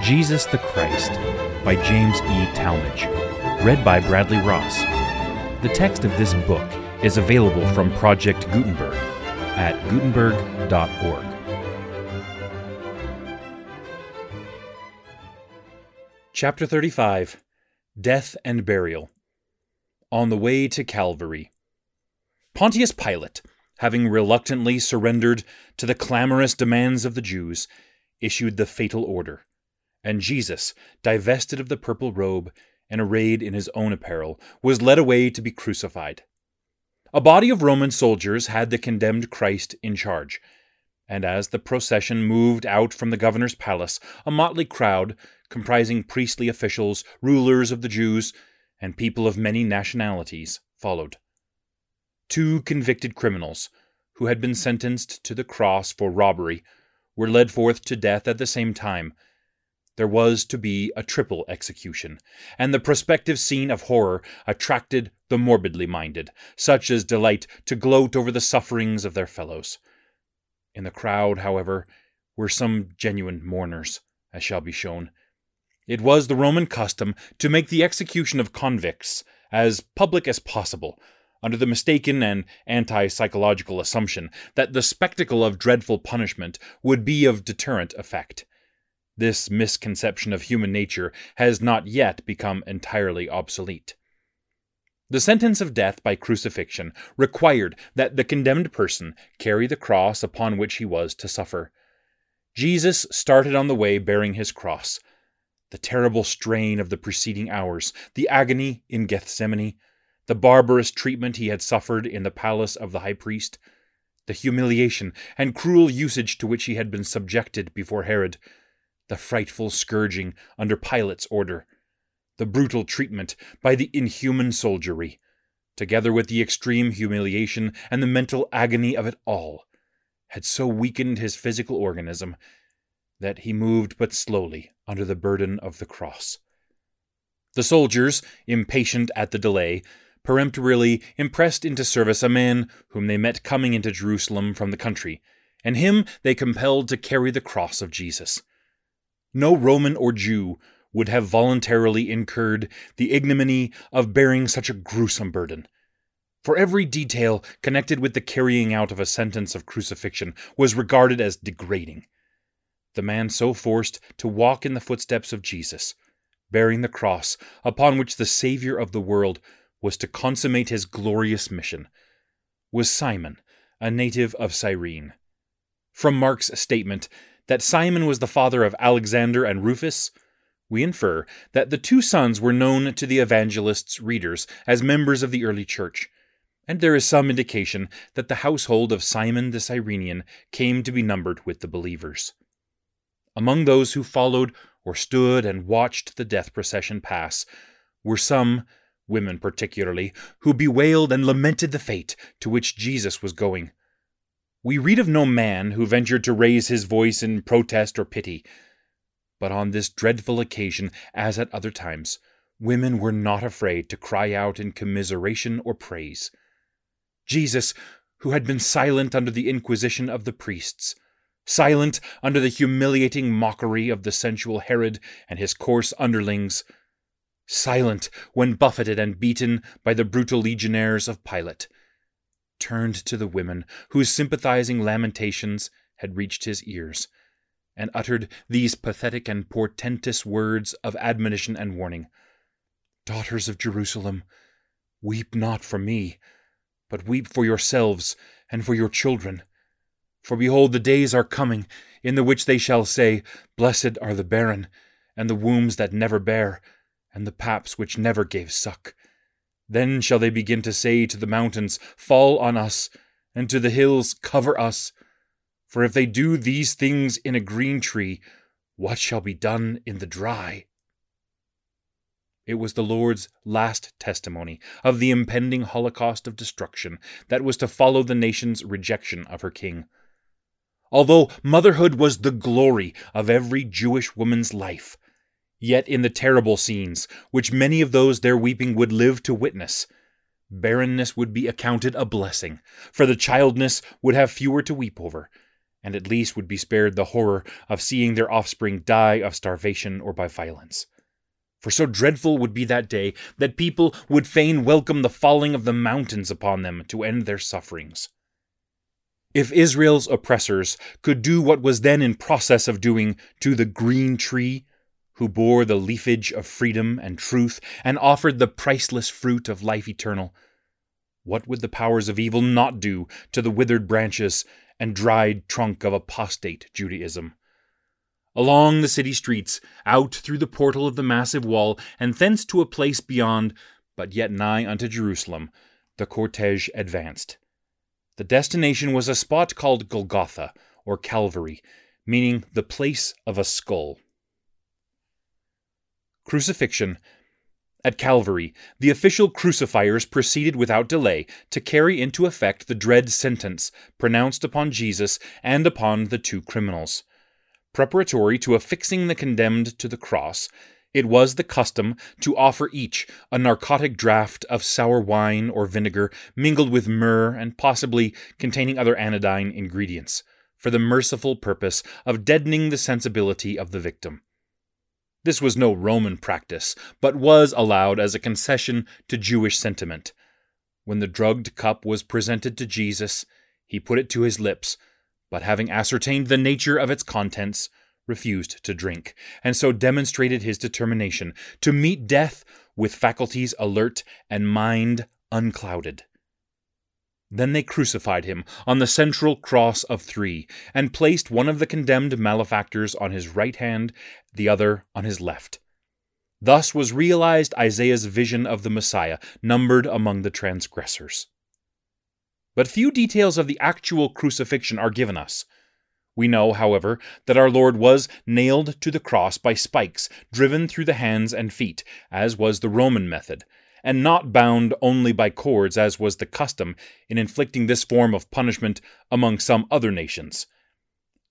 Jesus the Christ by James E. Talmage, read by Bradley Ross. The text of this book is available from Project Gutenberg at gutenberg.org. Chapter 35, Death and Burial. On the way to Calvary. Pontius Pilate, having reluctantly surrendered to the clamorous demands of the Jews, issued the fatal order, and Jesus, divested of the purple robe and arrayed in his own apparel, was led away to be crucified. A body of Roman soldiers had the condemned Christ in charge, and as the procession moved out from the governor's palace, a motley crowd, comprising priestly officials, rulers of the Jews, and people of many nationalities, followed. Two convicted criminals, who had been sentenced to the cross for robbery, were led forth to death at the same time. There was to be a triple execution, and the prospective scene of horror attracted the morbidly minded, such as delight to gloat over the sufferings of their fellows. In the crowd, however, were some genuine mourners, as shall be shown. It was the Roman custom to make the execution of convicts as public as possible, under the mistaken and anti-psychological assumption that the spectacle of dreadful punishment would be of deterrent effect. This misconception of human nature has not yet become entirely obsolete. The sentence of death by crucifixion required that the condemned person carry the cross upon which he was to suffer. Jesus started on the way bearing his cross. The terrible strain of the preceding hours, the agony in Gethsemane, the barbarous treatment he had suffered in the palace of the high priest, the humiliation and cruel usage to which he had been subjected before Herod, the frightful scourging under Pilate's order, the brutal treatment by the inhuman soldiery, together with the extreme humiliation and the mental agony of it all, had so weakened his physical organism that he moved but slowly under the burden of the cross. The soldiers, impatient at the delay, peremptorily impressed into service a man whom they met coming into Jerusalem from the country, and him they compelled to carry the cross of Jesus. No Roman or Jew would have voluntarily incurred the ignominy of bearing such a gruesome burden. For every detail connected with the carrying out of a sentence of crucifixion was regarded as degrading. The man so forced to walk in the footsteps of Jesus, bearing the cross upon which the Savior of the world was to consummate his glorious mission, was Simon, a native of Cyrene. From Mark's statement that Simon was the father of Alexander and Rufus, we infer that the two sons were known to the evangelist's readers as members of the early church, and there is some indication that the household of Simon the Cyrenian came to be numbered with the believers. Among those who followed or stood and watched the death procession pass were some, women particularly, who bewailed and lamented the fate to which Jesus was going. We read of no man who ventured to raise his voice in protest or pity. But on this dreadful occasion, as at other times, women were not afraid to cry out in commiseration or praise. Jesus, who had been silent under the inquisition of the priests, silent under the humiliating mockery of the sensual Herod and his coarse underlings, silent when buffeted and beaten by the brutal legionnaires of Pilate, turned to the women whose sympathizing lamentations had reached his ears, and uttered these pathetic and portentous words of admonition and warning. Daughters of Jerusalem, weep not for me, but weep for yourselves and for your children. For behold, the days are coming, in the which they shall say, Blessed are the barren, and the wombs that never bare, and the paps which never gave suck. Then shall they begin to say to the mountains, Fall on us, and to the hills, Cover us. For if they do these things in a green tree, what shall be done in the dry? It was the Lord's last testimony of the impending holocaust of destruction that was to follow the nation's rejection of her king. Although motherhood was the glory of every Jewish woman's life, yet in the terrible scenes, which many of those there weeping would live to witness, barrenness would be accounted a blessing, for the childless would have fewer to weep over, and at least would be spared the horror of seeing their offspring die of starvation or by violence. For so dreadful would be that day that people would fain welcome the falling of the mountains upon them to end their sufferings. If Israel's oppressors could do what was then in process of doing to the green tree, who bore the leafage of freedom and truth and offered the priceless fruit of life eternal, what would the powers of evil not do to the withered branches and dried trunk of apostate Judaism? Along the city streets, out through the portal of the massive wall, and thence to a place beyond, but yet nigh unto Jerusalem, the cortege advanced. The destination was a spot called Golgotha, or Calvary, meaning the place of a skull. Crucifixion. At Calvary, the official crucifiers proceeded without delay to carry into effect the dread sentence pronounced upon Jesus and upon the two criminals. Preparatory to affixing the condemned to the cross, it was the custom to offer each a narcotic draught of sour wine or vinegar mingled with myrrh and possibly containing other anodyne ingredients, for the merciful purpose of deadening the sensibility of the victim. This was no Roman practice, but was allowed as a concession to Jewish sentiment. When the drugged cup was presented to Jesus, he put it to his lips, but having ascertained the nature of its contents, refused to drink, and so demonstrated his determination to meet death with faculties alert and mind unclouded. Then they crucified him on the central cross of three, and placed one of the condemned malefactors on his right hand, the other on his left. Thus was realized Isaiah's vision of the Messiah, numbered among the transgressors. But few details of the actual crucifixion are given us. We know, however, that our Lord was nailed to the cross by spikes driven through the hands and feet, as was the Roman method, and not bound only by cords, as was the custom in inflicting this form of punishment among some other nations.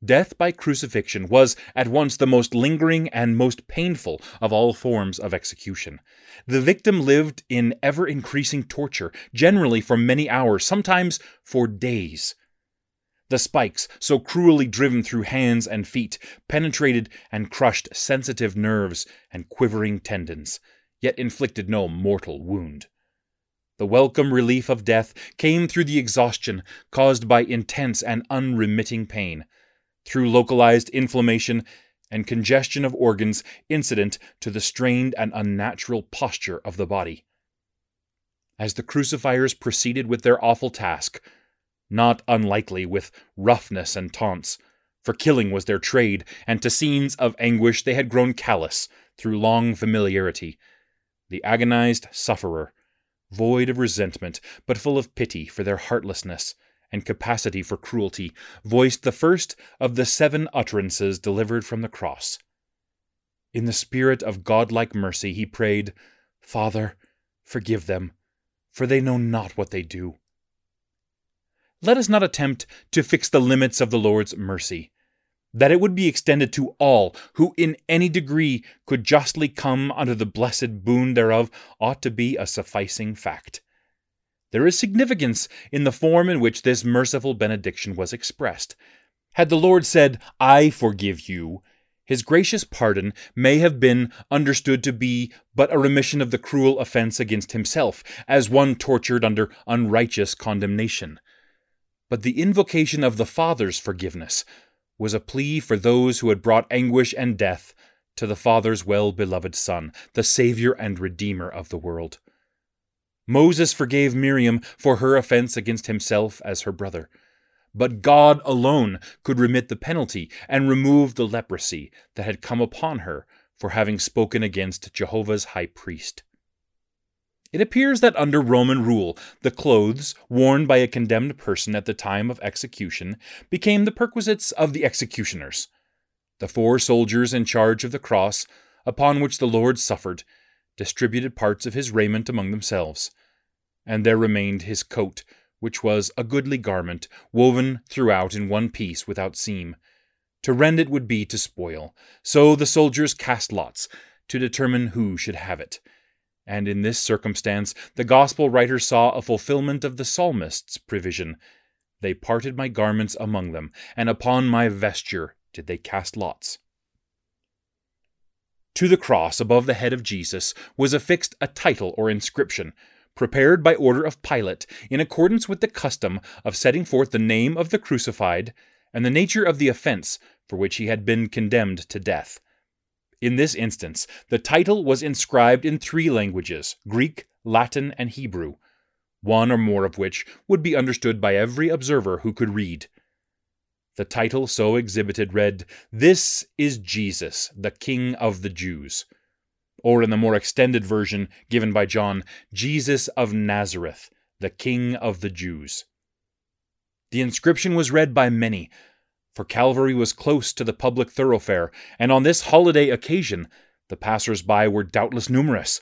Death by crucifixion was at once the most lingering and most painful of all forms of execution. The victim lived in ever-increasing torture, generally for many hours, sometimes for days. The spikes, so cruelly driven through hands and feet, penetrated and crushed sensitive nerves and quivering tendons, yet inflicted no mortal wound. The welcome relief of death came through the exhaustion caused by intense and unremitting pain, through localized inflammation and congestion of organs incident to the strained and unnatural posture of the body. As the crucifiers proceeded with their awful task, not unlikely with roughness and taunts, for killing was their trade, and to scenes of anguish they had grown callous through long familiarity, the agonized sufferer, void of resentment, but full of pity for their heartlessness and capacity for cruelty, voiced the first of the 7 utterances delivered from the cross. In the spirit of godlike mercy he prayed, "Father, forgive them, for they know not what they do." Let us not attempt to fix the limits of the Lord's mercy. That it would be extended to all who in any degree could justly come under the blessed boon thereof ought to be a sufficing fact. There is significance in the form in which this merciful benediction was expressed. Had the Lord said, "I forgive you," his gracious pardon may have been understood to be but a remission of the cruel offense against himself, as one tortured under unrighteous condemnation. But the invocation of the Father's forgiveness was a plea for those who had brought anguish and death to the Father's well-beloved Son, the Savior and Redeemer of the world. Moses forgave Miriam for her offense against himself as her brother, but God alone could remit the penalty and remove the leprosy that had come upon her for having spoken against Jehovah's high priest. It appears that under Roman rule, the clothes worn by a condemned person at the time of execution became the perquisites of the executioners. The 4 soldiers in charge of the cross, upon which the Lord suffered, distributed parts of his raiment among themselves, and there remained his coat, which was a goodly garment, woven throughout in one piece without seam. To rend it would be to spoil, so the soldiers cast lots to determine who should have it. and in this circumstance the gospel writer saw a fulfillment of the psalmist's provision. They parted my garments among them, and upon my vesture did they cast lots. To the cross above the head of Jesus was affixed a title or inscription, prepared by order of Pilate, in accordance with the custom of setting forth the name of the crucified and the nature of the offense for which he had been condemned to death. In this instance, the title was inscribed in 3 languages, Greek, Latin, and Hebrew, one or more of which would be understood by every observer who could read. The title so exhibited read, "This is Jesus, the King of the Jews," or in the more extended version given by John, "Jesus of Nazareth, the King of the Jews." The inscription was read by many, for Calvary was close to the public thoroughfare, and on this holiday occasion the passers-by were doubtless numerous.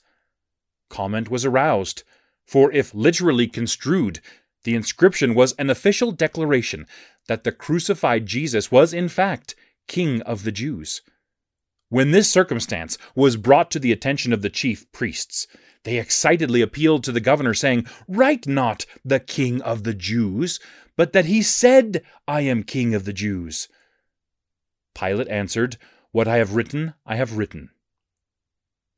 Comment was aroused, for if literally construed, the inscription was an official declaration that the crucified Jesus was in fact King of the Jews. When this circumstance was brought to the attention of the chief priests, they excitedly appealed to the governor, saying, "Write not, 'the King of the Jews,' but that he said, 'I am King of the Jews.'" Pilate answered, "What I have written, I have written."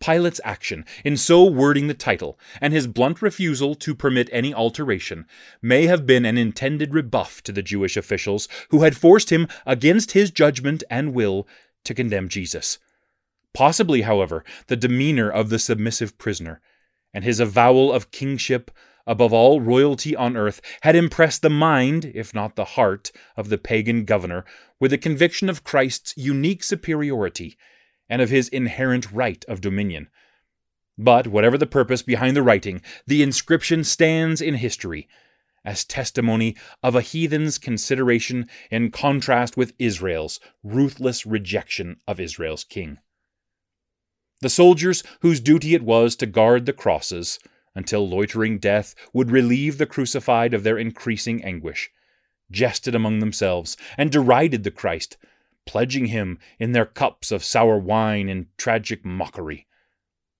Pilate's action in so wording the title, and his blunt refusal to permit any alteration, may have been an intended rebuff to the Jewish officials who had forced him, against his judgment and will, to condemn Jesus. Possibly, however, the demeanor of the submissive prisoner, and his avowal of kingship above all royalty on earth, had impressed the mind, if not the heart, of the pagan governor with a conviction of Christ's unique superiority and of his inherent right of dominion. But whatever the purpose behind the writing, the inscription stands in history as testimony of a heathen's consideration in contrast with Israel's ruthless rejection of Israel's king. The soldiers whose duty it was to guard the crosses until loitering death would relieve the crucified of their increasing anguish, jested among themselves and derided the Christ, pledging him in their cups of sour wine in tragic mockery.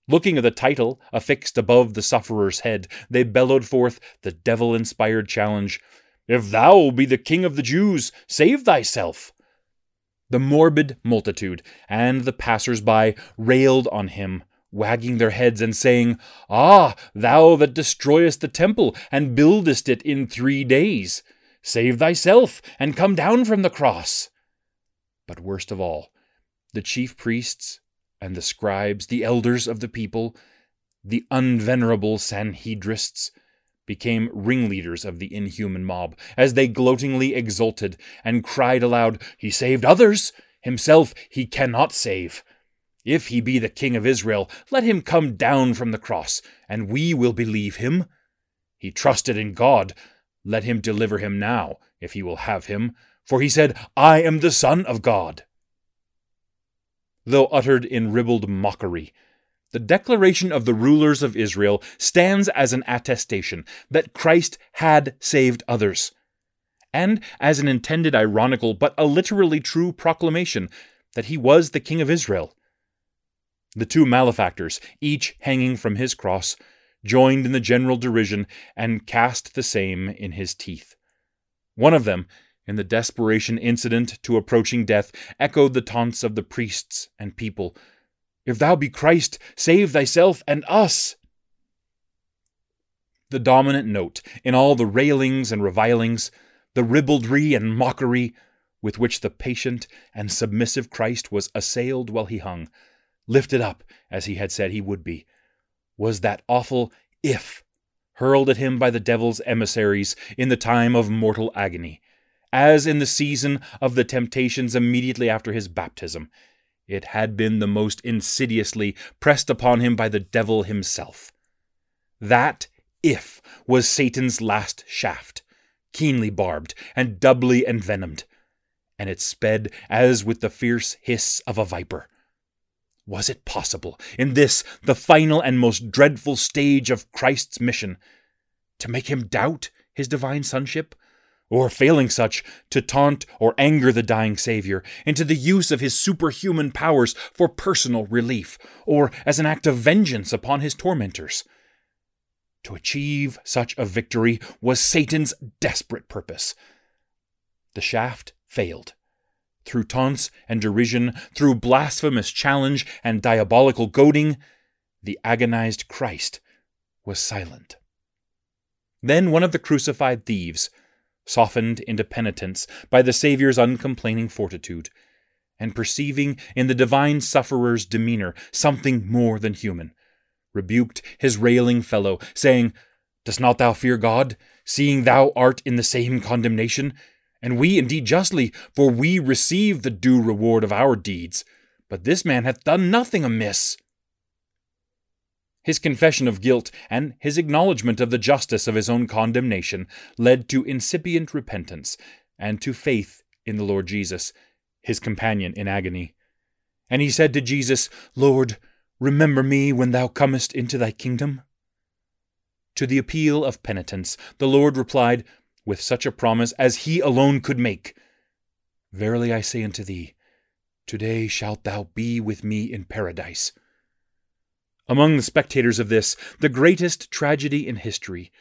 Looking at the title affixed above the sufferer's head, they bellowed forth the devil-inspired challenge, "If thou be the King of the Jews, save thyself!" The morbid multitude and the passers-by railed on him, wagging their heads and saying, "Ah, thou that destroyest the temple and buildest it in 3 days, save thyself and come down from the cross!" But worst of all, the chief priests and the scribes, the elders of the people, the unvenerable Sanhedrists, became ringleaders of the inhuman mob, as they gloatingly exulted and cried aloud, "He saved others, himself he cannot save. If he be the King of Israel, let him come down from the cross, and we will believe him. He trusted in God, let him deliver him now, if he will have him, for he said, 'I am the Son of God.'" Though uttered in ribald mockery, the declaration of the rulers of Israel stands as an attestation that Christ had saved others, and as an intended ironical but a literally true proclamation that he was the King of Israel. The 2 malefactors, each hanging from his cross, joined in the general derision and cast the same in his teeth. One of them, in the desperation incident to approaching death, echoed the taunts of the priests and people, "If thou be Christ, save thyself and us!" The dominant note in all the railings and revilings, the ribaldry and mockery with which the patient and submissive Christ was assailed while he hung, lifted up as he had said he would be, was that awful "if" hurled at him by the devil's emissaries in the time of mortal agony. As in the season of the temptations immediately after his baptism, it had been the most insidiously pressed upon him by the devil himself. That "if" was Satan's last shaft, keenly barbed and doubly envenomed, and it sped as with the fierce hiss of a viper. Was it possible, in this, the final and most dreadful stage of Christ's mission, to make him doubt his divine sonship, or failing such, to taunt or anger the dying Savior, and to the use of his superhuman powers for personal relief, or as an act of vengeance upon his tormentors. To achieve such a victory was Satan's desperate purpose. The shaft failed. Through taunts and derision, through blasphemous challenge and diabolical goading, the agonized Christ was silent. Then one of the crucified thieves, softened into penitence by the Savior's uncomplaining fortitude, and perceiving in the divine sufferer's demeanor something more than human, rebuked his railing fellow, saying, "Dost not thou fear God, seeing thou art in the same condemnation? And we indeed justly, for we receive the due reward of our deeds. But this man hath done nothing amiss." His confession of guilt and his acknowledgment of the justice of his own condemnation led to incipient repentance and to faith in the Lord Jesus, his companion in agony. And he said to Jesus, "Lord, remember me when thou comest into thy kingdom." To the appeal of penitence, the Lord replied, with such a promise as he alone could make, "Verily I say unto thee, today shalt thou be with me in paradise." Among the spectators of this, the greatest tragedy in history,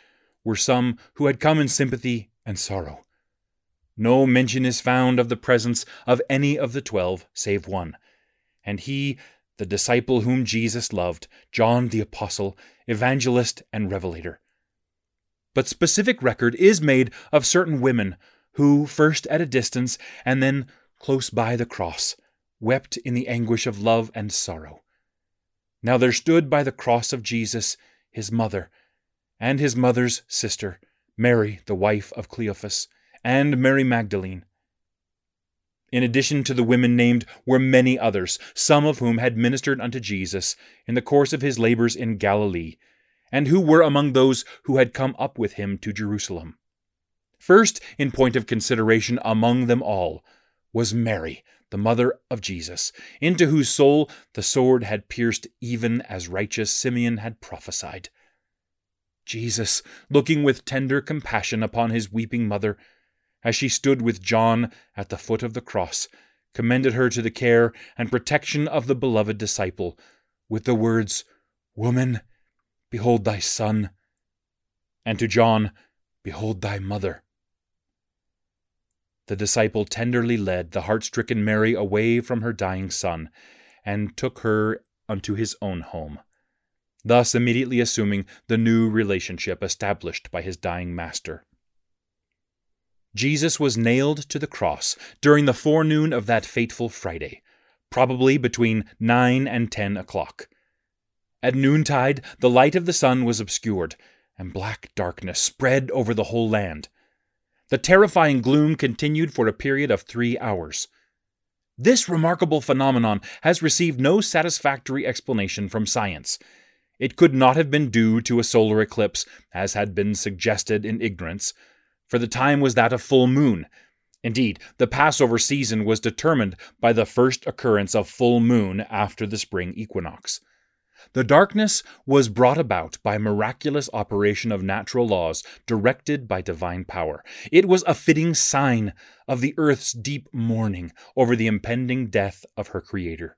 were some who had come in sympathy and sorrow. No mention is found of the presence of any of the 12 save one, and he, the disciple whom Jesus loved, John the Apostle, evangelist and revelator. But specific record is made of certain women who, first at a distance and then close by the cross, wept in the anguish of love and sorrow. Now there stood by the cross of Jesus his mother, and his mother's sister, Mary, the wife of Cleophas, and Mary Magdalene. In addition to the women named were many others, some of whom had ministered unto Jesus in the course of his labors in Galilee, and who were among those who had come up with him to Jerusalem. First, in point of consideration among them all, was Mary, the mother of Jesus, into whose soul the sword had pierced even as righteous Simeon had prophesied. Jesus, looking with tender compassion upon his weeping mother, as she stood with John at the foot of the cross, commended her to the care and protection of the beloved disciple, with the words, "Woman, behold thy son," and to John, "Behold thy mother." The disciple tenderly led the heart-stricken Mary away from her dying son, and took her unto his own home, thus immediately assuming the new relationship established by his dying master. Jesus was nailed to the cross during the forenoon of that fateful Friday, probably between 9 and 10 o'clock. At noontide, the light of the sun was obscured, and black darkness spread over the whole land. The terrifying gloom continued for a period of 3 hours. This remarkable phenomenon has received no satisfactory explanation from science. It could not have been due to a solar eclipse, as had been suggested in ignorance, for the time was that of full moon. Indeed, the Passover season was determined by the first occurrence of full moon after the spring equinox. The darkness was brought about by miraculous operation of natural laws directed by divine power. It was a fitting sign of the earth's deep mourning over the impending death of her Creator.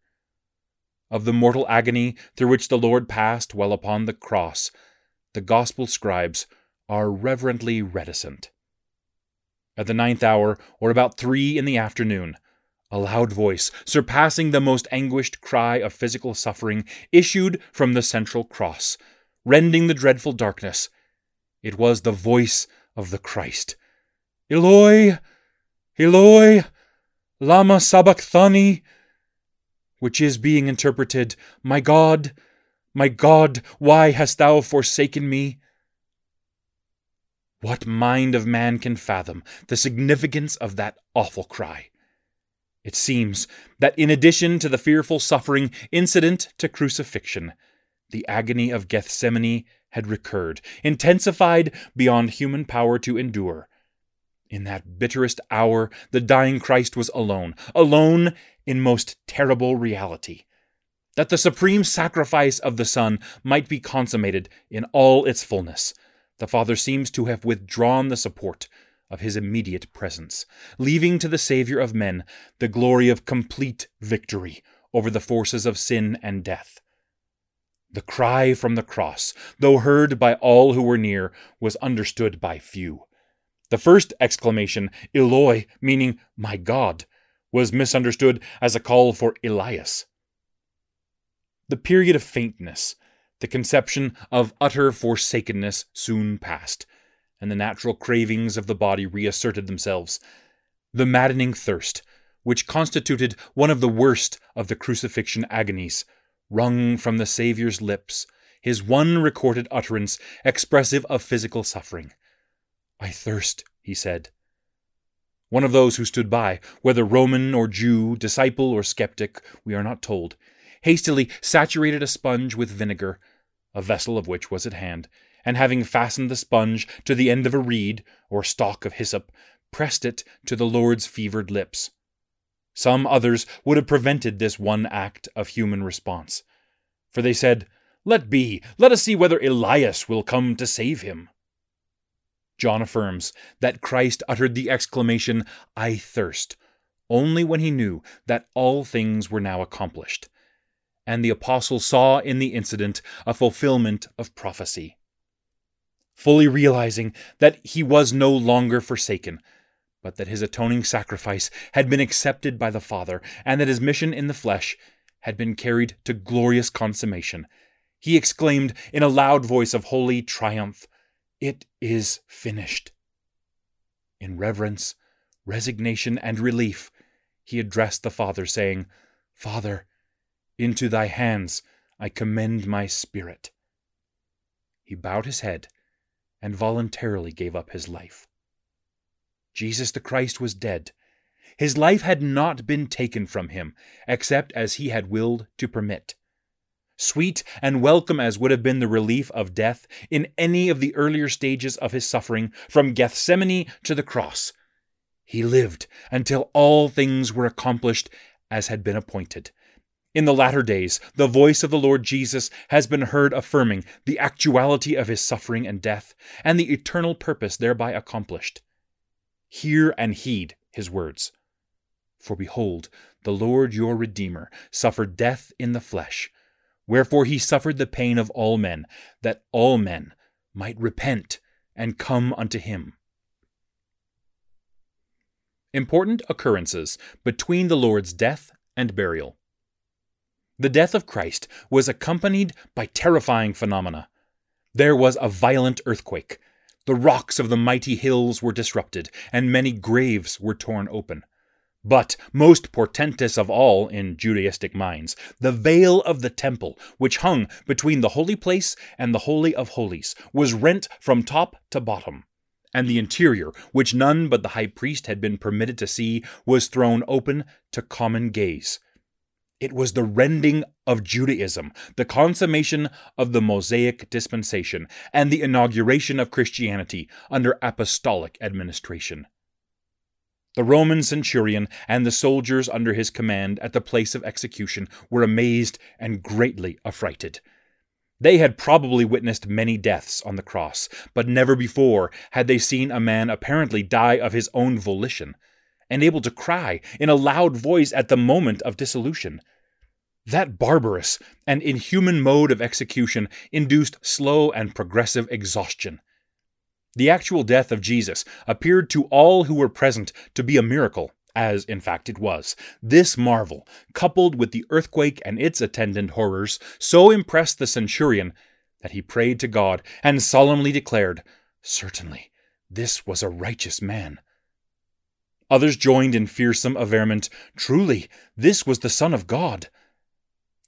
Of the mortal agony through which the Lord passed while upon the cross, the Gospel scribes are reverently reticent. At the 9th hour, or about 3 in the afternoon, a loud voice, surpassing the most anguished cry of physical suffering, issued from the central cross, rending the dreadful darkness. It was the voice of the Christ. "Eloi, Eloi, Lama Sabachthani," which is being interpreted, my God, why hast thou forsaken me?" What mind of man can fathom the significance of that awful cry? It seems that in addition to the fearful suffering incident to crucifixion, the agony of Gethsemane had recurred, intensified beyond human power to endure. In that bitterest hour, the dying Christ was alone, alone in most terrible reality. That the supreme sacrifice of the Son might be consummated in all its fullness, the Father seems to have withdrawn the support of his immediate presence, leaving to the Savior of men the glory of complete victory over the forces of sin and death. The cry from the cross, though heard by all who were near, was understood by few. The first exclamation, Eloi, meaning, my God, was misunderstood as a call for Elias. The period of faintness, the conception of utter forsakenness soon passed, and the natural cravings of the body reasserted themselves. The maddening thirst, which constituted one of the worst of the crucifixion agonies, wrung from the Savior's lips, his one recorded utterance expressive of physical suffering. I thirst, he said. One of those who stood by, whether Roman or Jew, disciple or skeptic, we are not told, hastily saturated a sponge with vinegar, a vessel of which was at hand, and having fastened the sponge to the end of a reed or stalk of hyssop, pressed it to the Lord's fevered lips. Some others would have prevented this one act of human response, for they said, Let be, let us see whether Elias will come to save him. John affirms that Christ uttered the exclamation, I thirst, only when he knew that all things were now accomplished, and the apostle saw in the incident a fulfillment of prophecy. Fully realizing that he was no longer forsaken, but that his atoning sacrifice had been accepted by the Father, and that his mission in the flesh had been carried to glorious consummation, he exclaimed in a loud voice of holy triumph, It is finished. In reverence, resignation, and relief, he addressed the Father, saying, Father, into thy hands I commend my spirit. He bowed his head and voluntarily gave up his life. Jesus the Christ was dead. His life had not been taken from him, except as he had willed to permit. Sweet and welcome as would have been the relief of death in any of the earlier stages of his suffering, from Gethsemane to the cross, he lived until all things were accomplished as had been appointed. In the latter days, the voice of the Lord Jesus has been heard affirming the actuality of his suffering and death, and the eternal purpose thereby accomplished. Hear and heed his words. For behold, the Lord your Redeemer suffered death in the flesh, wherefore he suffered the pain of all men, that all men might repent and come unto him. Important occurrences between the Lord's death and burial. The death of Christ was accompanied by terrifying phenomena. There was a violent earthquake. The rocks of the mighty hills were disrupted, and many graves were torn open. But, most portentous of all in Judaistic minds, the veil of the temple, which hung between the holy place and the holy of holies, was rent from top to bottom, and the interior, which none but the high priest had been permitted to see, was thrown open to common gaze. It was the rending of Judaism, the consummation of the Mosaic dispensation, and the inauguration of Christianity under apostolic administration. The Roman centurion and the soldiers under his command at the place of execution were amazed and greatly affrighted. They had probably witnessed many deaths on the cross, but never before had they seen a man apparently die of his own volition, and able to cry in a loud voice at the moment of dissolution. That barbarous and inhuman mode of execution induced slow and progressive exhaustion. The actual death of Jesus appeared to all who were present to be a miracle, as in fact it was. This marvel, coupled with the earthquake and its attendant horrors, so impressed the centurion that he prayed to God and solemnly declared, Certainly, this was a righteous man. Others joined in fearsome averment, Truly, this was the Son of God.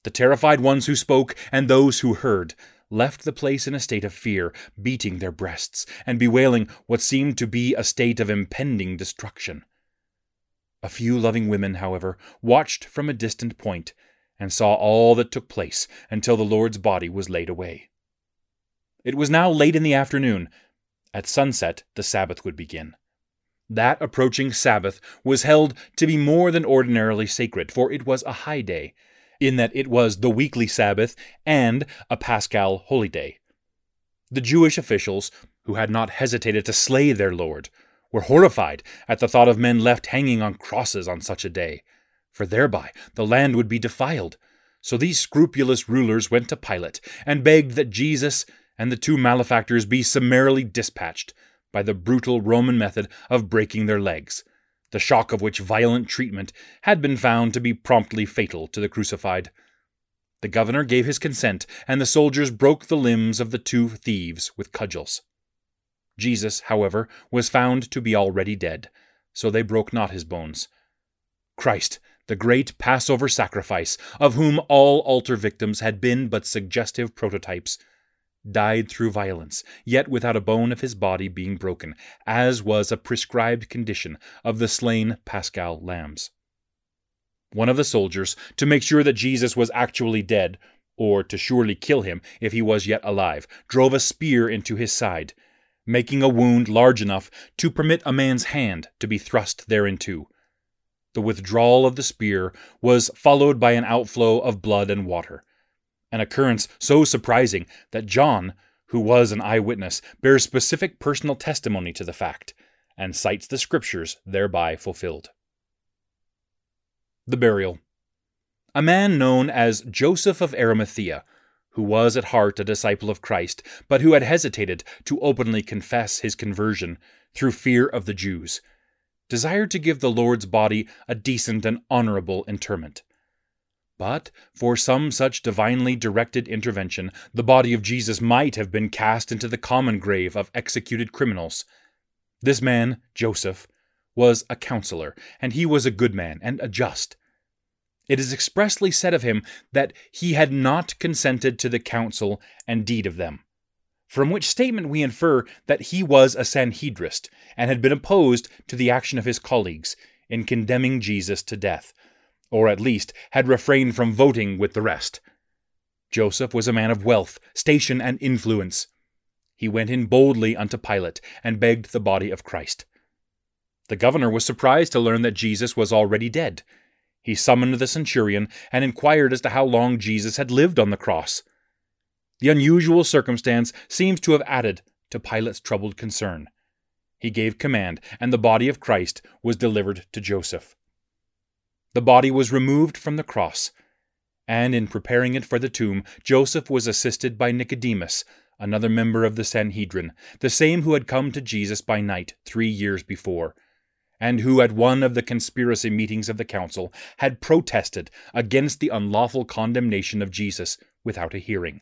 The terrified ones who spoke and those who heard left the place in a state of fear, beating their breasts and bewailing what seemed to be a state of impending destruction. A few loving women, however, watched from a distant point and saw all that took place until the Lord's body was laid away. It was now late in the afternoon. At sunset, the Sabbath would begin. That approaching Sabbath was held to be more than ordinarily sacred, for it was a high day, in that it was the weekly Sabbath and a Paschal holy day. The Jewish officials, who had not hesitated to slay their Lord, were horrified at the thought of men left hanging on crosses on such a day, for thereby the land would be defiled. So these scrupulous rulers went to Pilate and begged that Jesus and the two malefactors be summarily dispatched by the brutal Roman method of breaking their legs, the shock of which violent treatment had been found to be promptly fatal to the crucified. The governor gave his consent, and the soldiers broke the limbs of the two thieves with cudgels. Jesus, however, was found to be already dead, so they broke not his bones. Christ, the great Passover sacrifice, of whom all altar victims had been but suggestive prototypes, died through violence, yet without a bone of his body being broken, as was a prescribed condition of the slain Paschal lambs. One of the soldiers, to make sure that Jesus was actually dead, or to surely kill him if he was yet alive, drove a spear into his side, making a wound large enough to permit a man's hand to be thrust thereinto. The withdrawal of the spear was followed by an outflow of blood and water, an occurrence so surprising that John, who was an eyewitness, bears specific personal testimony to the fact, and cites the scriptures thereby fulfilled. The burial. A man known as Joseph of Arimathea, who was at heart a disciple of Christ, but who had hesitated to openly confess his conversion through fear of the Jews, desired to give the Lord's body a decent and honorable interment. But for some such divinely directed intervention, the body of Jesus might have been cast into the common grave of executed criminals. This man, Joseph, was a counselor, and he was a good man and a just. It is expressly said of him that he had not consented to the counsel and deed of them, from which statement we infer that he was a Sanhedrist and had been opposed to the action of his colleagues in condemning Jesus to death, or at least had refrained from voting with the rest. Joseph was a man of wealth, station, and influence. He went in boldly unto Pilate and begged the body of Christ. The governor was surprised to learn that Jesus was already dead. He summoned the centurion and inquired as to how long Jesus had lived on the cross. The unusual circumstance seems to have added to Pilate's troubled concern. He gave command, and the body of Christ was delivered to Joseph. The body was removed from the cross, and in preparing it for the tomb, Joseph was assisted by Nicodemus, another member of the Sanhedrin, the same who had come to Jesus by night 3 years before, and who at one of the conspiracy meetings of the council had protested against the unlawful condemnation of Jesus without a hearing.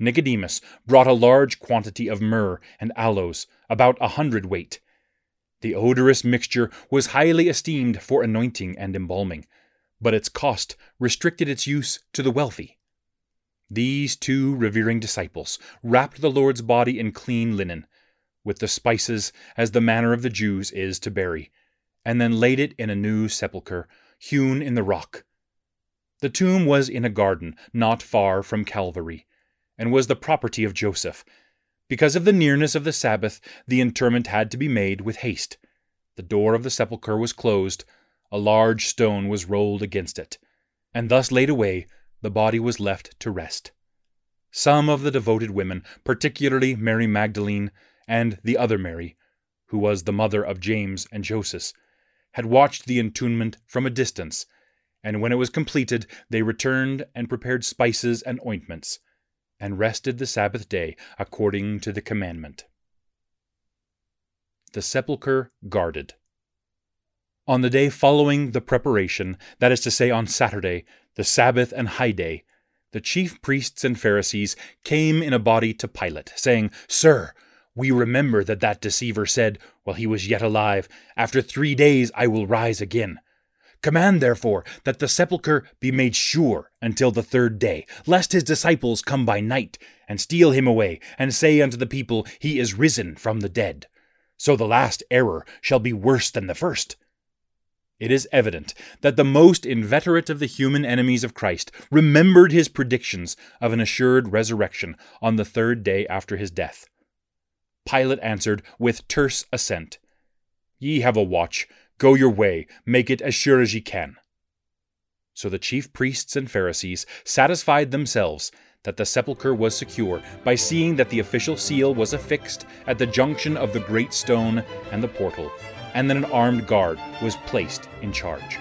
Nicodemus brought a large quantity of myrrh and aloes, about 100 weight. The odorous mixture was highly esteemed for anointing and embalming, but its cost restricted its use to the wealthy. These two revering disciples wrapped the Lord's body in clean linen, with the spices as the manner of the Jews is to bury, and then laid it in a new sepulchre, hewn in the rock. The tomb was in a garden not far from Calvary, and was the property of Joseph. Because of the nearness of the Sabbath, the interment had to be made with haste. The door of the sepulchre was closed, a large stone was rolled against it, and thus laid away, the body was left to rest. Some of the devoted women, particularly Mary Magdalene, and the other Mary, who was the mother of James and Joseph, had watched the entombment from a distance, and when it was completed, they returned and prepared spices and ointments, and rested the Sabbath day according to the commandment. The sepulchre guarded. On the day following the preparation, that is to say on Saturday, the Sabbath and high day, the chief priests and Pharisees came in a body to Pilate, saying, "Sir, we remember that deceiver said, while he was yet alive, 'After 3 days I will rise again.' Command, therefore, that the sepulchre be made sure until the 3rd day, lest his disciples come by night, and steal him away, and say unto the people, 'He is risen from the dead.' So the last error shall be worse than the first." It is evident that the most inveterate of the human enemies of Christ remembered his predictions of an assured resurrection on the 3rd day after his death. Pilate answered with terse assent, "Ye have a watch. Go your way. Make it as sure as ye can." So the chief priests and Pharisees satisfied themselves that the sepulchre was secure by seeing that the official seal was affixed at the junction of the great stone and the portal, and that an armed guard was placed in charge.